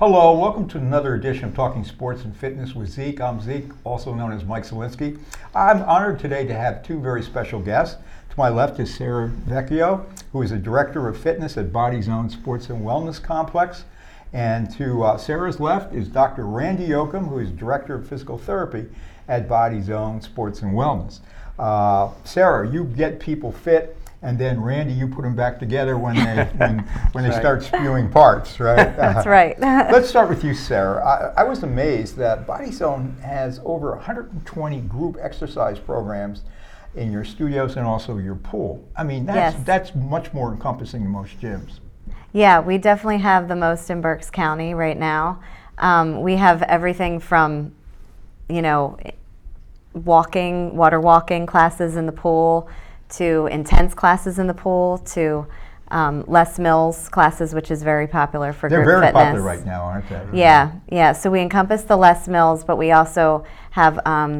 Hello, welcome to another edition of Talking Sports and Fitness with Zeke. I'm Zeke, also known as Mike Zielinski. I'm honored today to have two very special guests. To my left is Sarah Vecchio, who is a director of fitness at Body Zone Sports and Wellness Complex. And to Sarah's left is Dr. Randy Yocum, who is director of physical therapy at Body Zone Sports and Wellness. Sarah, you get people fit, and then Randy, you put them back together when they when they start spewing parts, right? That's right. Let's start with you, Sarah. I was amazed that Body Zone has over 120 group exercise programs in your studios and also your pool. I mean, that's much more encompassing than most gyms. Yeah, we definitely have the most in Berks County right now. We have everything from, you know, water walking classes in the pool, to intense classes in the pool, to Les Mills classes, which is very popular for group fitness. They're very popular right now, aren't they? Yeah. So we encompass the Les Mills, but we also have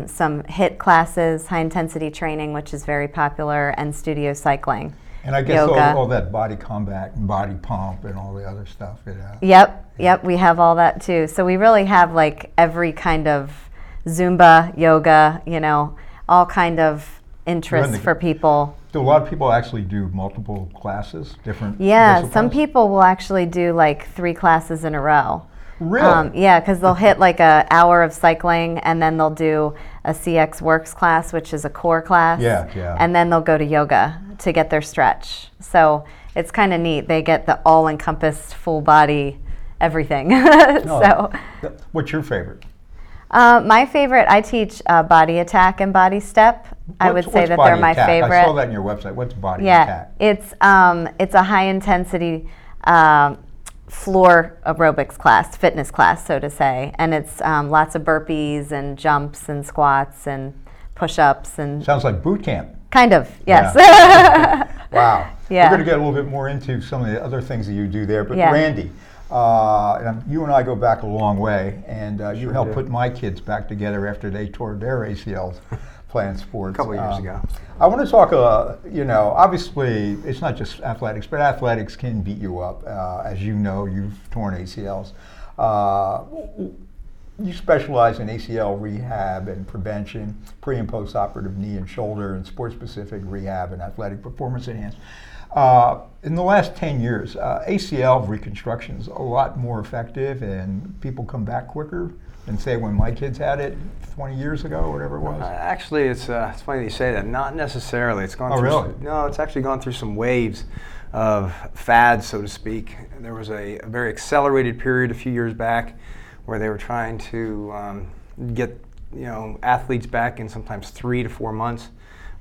some HIIT classes, high intensity training, which is very popular, and studio cycling. And I guess all that body combat and body pump and all the other stuff. Yep, we have all that too. So we really have like every kind of Zumba, yoga, you know, all kind of interest for people. Do a lot of people actually do multiple classes, different? Yeah, some people will actually do like 3 classes in a row. Really? Yeah, because they'll hit like an hour of cycling, and then they'll do a CX Works class, which is a core class. Yeah. And then they'll go to yoga to get their stretch. So it's kind of neat. They get the all-encompassed full body, everything. What's your favorite? My favorite, I teach body attack and body step. I would say that they're my favorite. I saw that on your website. What's body attack? Yeah, it's a high intensity floor aerobics class, fitness class, so to say, and it's lots of burpees and jumps and squats and push-ups and. Sounds like boot camp. Kind of, yes. Yeah. Wow. Yeah. We're going to get a little bit more into some of the other things that you do there, but yeah. Randy. You and I go back a long way, and you helped put my kids back together after they tore their ACLs playing sports. A couple years ago. I want to talk, obviously it's not just athletics, but athletics can beat you up. As you know, you've torn ACLs. You specialize in ACL rehab and prevention, pre and post-operative knee and shoulder, and sports-specific rehab and athletic performance enhancement. In the last 10 years, ACL reconstruction is a lot more effective, and people come back quicker than, say, when my kids had it 20 years ago, or whatever it was. Actually, it's funny you say that. Not necessarily. It's gone. Oh, really? No, it's actually gone through some waves of fads, so to speak. There was a very accelerated period a few years back where they were trying to get athletes back in sometimes 3 to 4 months.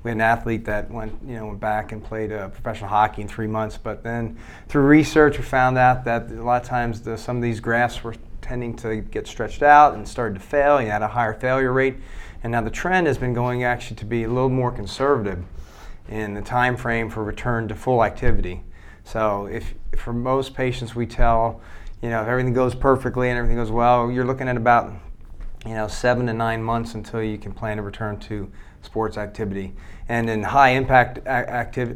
We had an athlete that went back and played professional hockey in 3 months, but then through research we found out that a lot of times some of these grafts were tending to get stretched out and started to fail. You had a higher failure rate, and now the trend has been going actually to be a little more conservative in the time frame for return to full activity. So if for most patients we tell, if everything goes perfectly and everything goes well, you're looking at about 7 to 9 months until you can plan to return to sports activity. And in high impact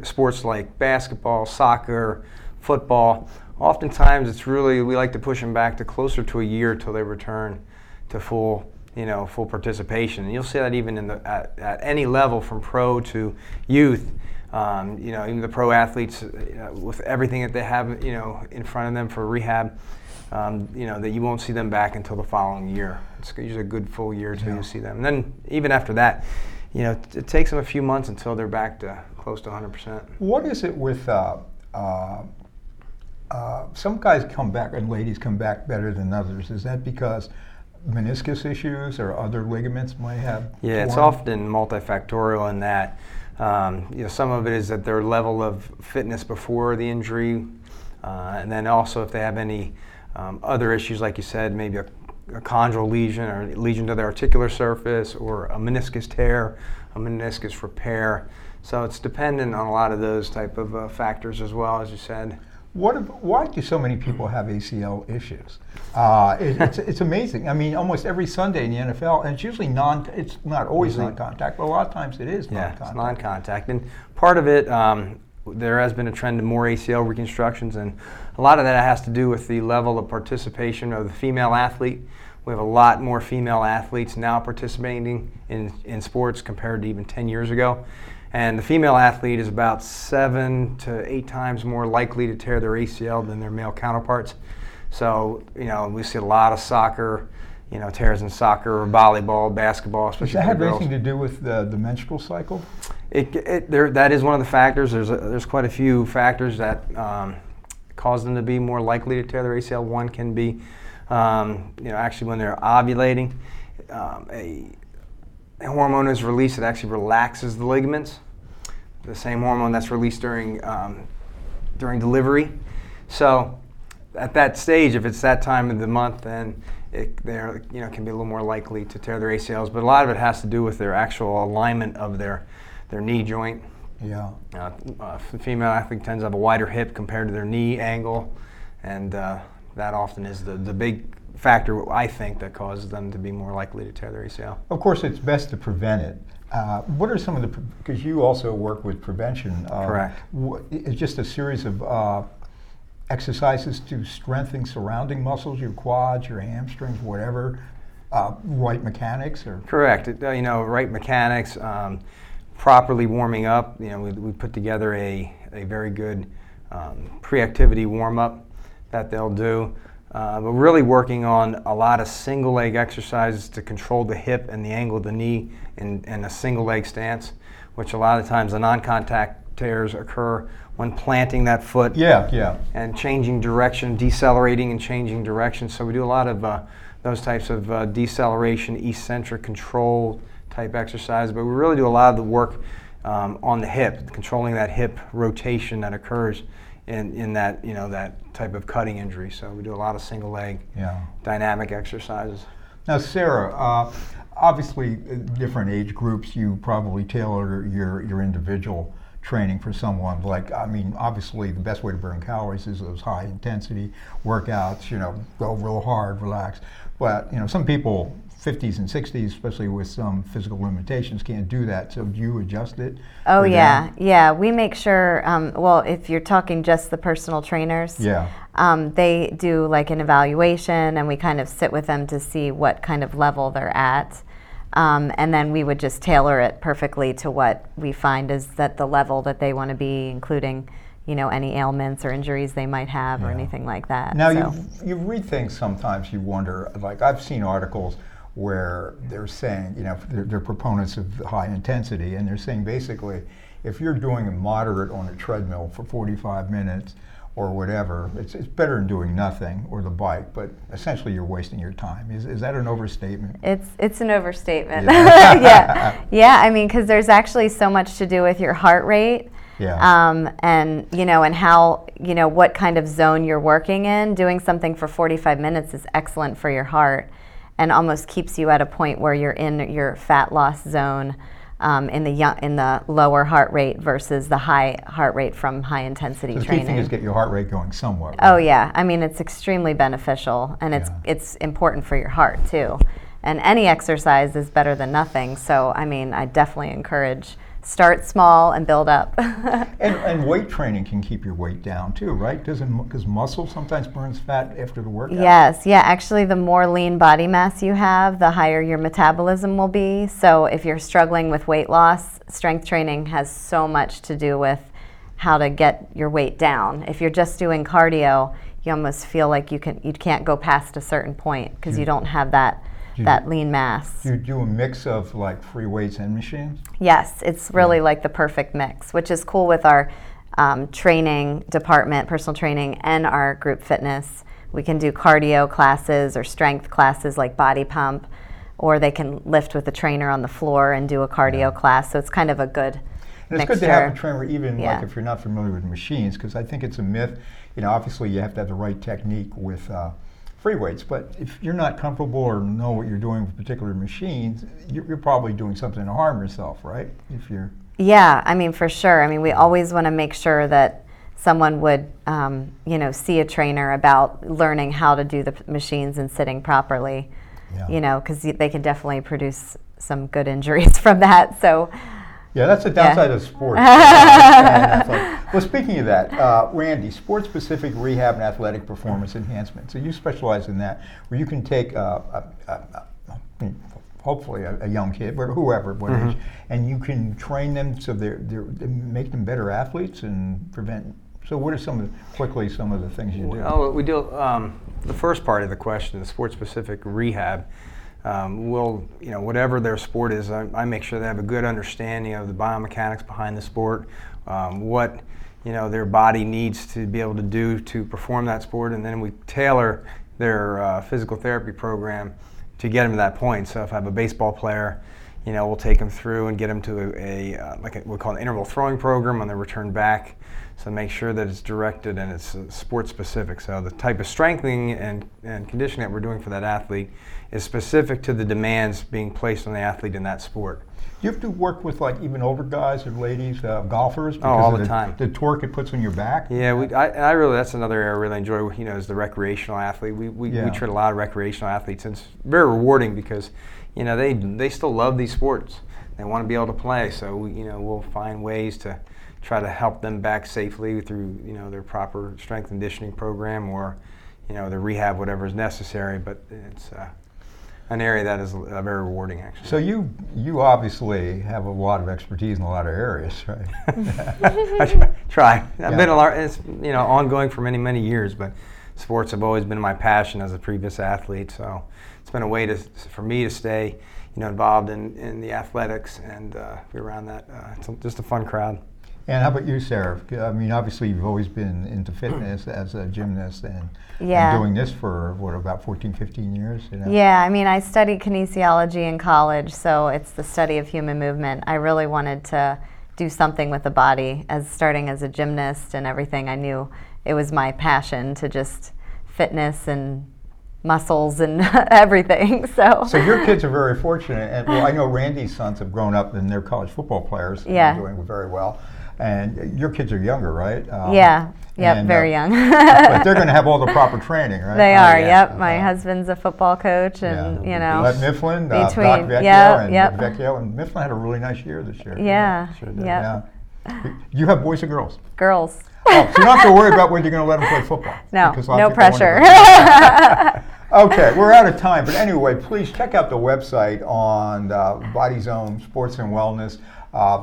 sports like basketball, soccer, football, oftentimes it's really, we like to push them back to closer to a year till they return to full participation. And you'll see that even in the at any level from pro to youth. Even the pro athletes with everything that they have in front of them for rehab, that you won't see them back until the following year. It's usually a good full year till you see them. And then even after that, it takes them a few months until they're back to close to 100%. What is it with some guys come back and ladies come back better than others? Is that because meniscus issues or other ligaments might have? Yeah, it's often multifactorial in that. Some of it is at their level of fitness before the injury, and then also if they have any other issues, like you said, maybe a chondral lesion or a lesion to the articular surface, or a meniscus tear, a meniscus repair. So it's dependent on a lot of those type of factors as well, as you said. Why do so many people have ACL issues? It's amazing. I mean, almost every Sunday in the NFL, and it's usually it's not always non-contact, but a lot of times it is non-contact. It's non-contact, and part of it there has been a trend to more ACL reconstructions, and a lot of that has to do with the level of participation of the female athlete. We have a lot more female athletes now participating in sports compared to even 10 years ago. And the female athlete is about 7 to 8 times more likely to tear their ACL than their male counterparts. So, you know, we see a lot of soccer, you know, tears in soccer, volleyball, basketball, especially girls. Does that have anything to do with the menstrual cycle? That is one of the factors. There's quite a few factors that cause them to be more likely to tear their ACL. One can be, you know, actually when they're ovulating, a hormone is released that actually relaxes the ligaments. The same hormone that's released during delivery. So, at that stage, if it's that time of the month, then they're, you know, can be a little more likely to tear their ACLs. But a lot of it has to do with their actual alignment of their knee joint. Yeah. The female athlete tends to have a wider hip compared to their knee angle, and that often is the big factor, I think, that causes them to be more likely to tear their ACL. Of course, it's best to prevent it. What are some of the, because you also work with prevention. Correct. It's just a series of exercises to strengthen surrounding muscles, your quads, your hamstrings, whatever, right mechanics? Or correct. You know, right mechanics, properly warming up. You know, we put together a very good pre-activity warm-up that they'll do. But really working on a lot of single leg exercises to control the hip and the angle of the knee in a single leg stance, which a lot of times the non-contact tears occur when planting that foot, and changing direction, decelerating and changing direction. So we do a lot of those types of deceleration, eccentric control type exercise, but we really do a lot of the work on the hip, controlling that hip rotation that occurs in that, you know, that type of cutting injury. So we do a lot of single leg dynamic exercises. Now, Sarah, obviously different age groups, you probably tailor your individual training for someone. Like, I mean, obviously the best way to burn calories is those high intensity workouts, you know, go real hard, relax. But, you know, some people, 50s and 60s, especially with some physical limitations, can't do that. So do you adjust it? Oh, yeah. Yeah, we make sure, well, if you're talking just the personal trainers, they do like an evaluation, and we kind of sit with them to see what kind of level they're at. And then we would just tailor it perfectly to what we find is that the level that they want to be, including, you know, any ailments or injuries they might have or anything like that. Now, you read things sometimes, you wonder, like I've seen articles where they're saying, you know, they're proponents of high intensity, and they're saying basically, if you're doing a moderate on a treadmill for 45 minutes or whatever, it's better than doing nothing or the bike, but essentially you're wasting your time. Is that an overstatement? It's an overstatement. Yeah, yeah. I mean, because there's actually so much to do with your heart rate, and, you know, and how, you know, what kind of zone you're working in. Doing something for 45 minutes is excellent for your heart and almost keeps you at a point where you're in your fat loss zone. In the lower heart rate versus the high heart rate from high intensity training. The key thing is get your heart rate going somewhat. Right? Oh yeah, I mean, it's extremely beneficial, and it's important for your heart too. And any exercise is better than nothing. So I mean, I definitely encourage, start small and build up. and weight training can keep your weight down too, right? Doesn't, because muscle sometimes burns fat after the workout. Yes, yeah. Actually, the more lean body mass you have, the higher your metabolism will be. So if you're struggling with weight loss, strength training has so much to do with how to get your weight down. If you're just doing cardio, you almost feel like you can't go past a certain point because you don't have that lean mass. You do a mix of like free weights and machines? Yes, it's really like the perfect mix, which is cool with our training department, personal training, and our group fitness. We can do cardio classes or strength classes like body pump, or they can lift with a trainer on the floor and do a cardio class. So it's kind of a good mixture. And it's good to have a trainer, even like if you're not familiar with machines, because I think it's a myth. You know, obviously you have to have the right technique with free weights, but if you're not comfortable or know what you're doing with particular machines, you're probably doing something to harm yourself, right? If you're I mean, for sure. I mean, we always want to make sure that someone would, you know, see a trainer about learning how to do the machines and sitting properly, you know, because they can definitely produce some good injuries from that. So, Yeah, that's the downside of sports. Well, speaking of that, Randy, sports-specific rehab and athletic performance enhancement. So you specialize in that, where you can take hopefully a young kid or whoever, what age, and you can train them so they make them better athletes and prevent. So what are some of the things you do? Well, we do the first part of the question, the sports-specific rehab. We'll, whatever their sport is, I make sure they have a good understanding of the biomechanics behind the sport, what their body needs to be able to do to perform that sport, and then we tailor their physical therapy program to get them to that point. So if I have a baseball player, we'll take them through and get them to we call an interval throwing program on their return back. So make sure that it's directed and it's sport specific. So the type of strengthening and conditioning that we're doing for that athlete is specific to the demands being placed on the athlete in that sport. Do you have to work with even older guys or ladies, golfers? Because all the time. The torque it puts on your back? Yeah, that's another area I really enjoy, is the recreational athlete. We treat a lot of recreational athletes, and it's very rewarding because, they still love these sports. They want to be able to play, so we'll find ways to try to help them back safely through their proper strength and conditioning program or the rehab, whatever is necessary. But it's an area that is very rewarding, actually. So you obviously have a lot of expertise in a lot of areas, right? I try. I've been it's ongoing for many, many years, but sports have always been my passion as a previous athlete. So it's been a way for me to stay involved in the athletics and be around that. It's just a fun crowd. And how about you, Sarah? I mean, obviously you've always been into fitness as a gymnast and doing this for, about 14, 15 years? Yeah, I mean, I studied kinesiology in college, so it's the study of human movement. I really wanted to do something with the body. Starting as a gymnast and everything, I knew it was my passion to just fitness and muscles and everything. So your kids are very fortunate. And I know Randy's sons have grown up and they're college football players and doing very well. And your kids are younger, right? Very young. But they're going to have all the proper training, right? They are, My husband's a football coach, and Mifflin, Doc Vecchio, and Vecchio, and Mifflin had a really nice year this year. You have boys or girls? Girls. Oh, so you don't have to worry about whether you're going to let them play football. No pressure. Okay, we're out of time. But anyway, please check out the website on Body Zone Sports and Wellness.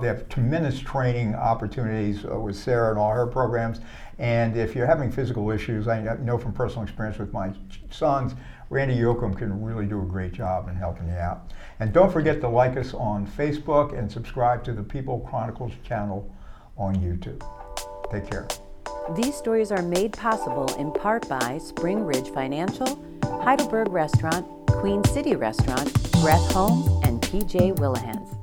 They have tremendous training opportunities with Sarah and all her programs. And if you're having physical issues, I know from personal experience with my sons, Randy Yocum can really do a great job in helping you out. And don't forget to like us on Facebook and subscribe to the People Chronicles channel on YouTube. Take care. These stories are made possible in part by Spring Ridge Financial, Heidelberg Restaurant, Queen City Restaurant, Brett Holmes, and P.J. Willihan's.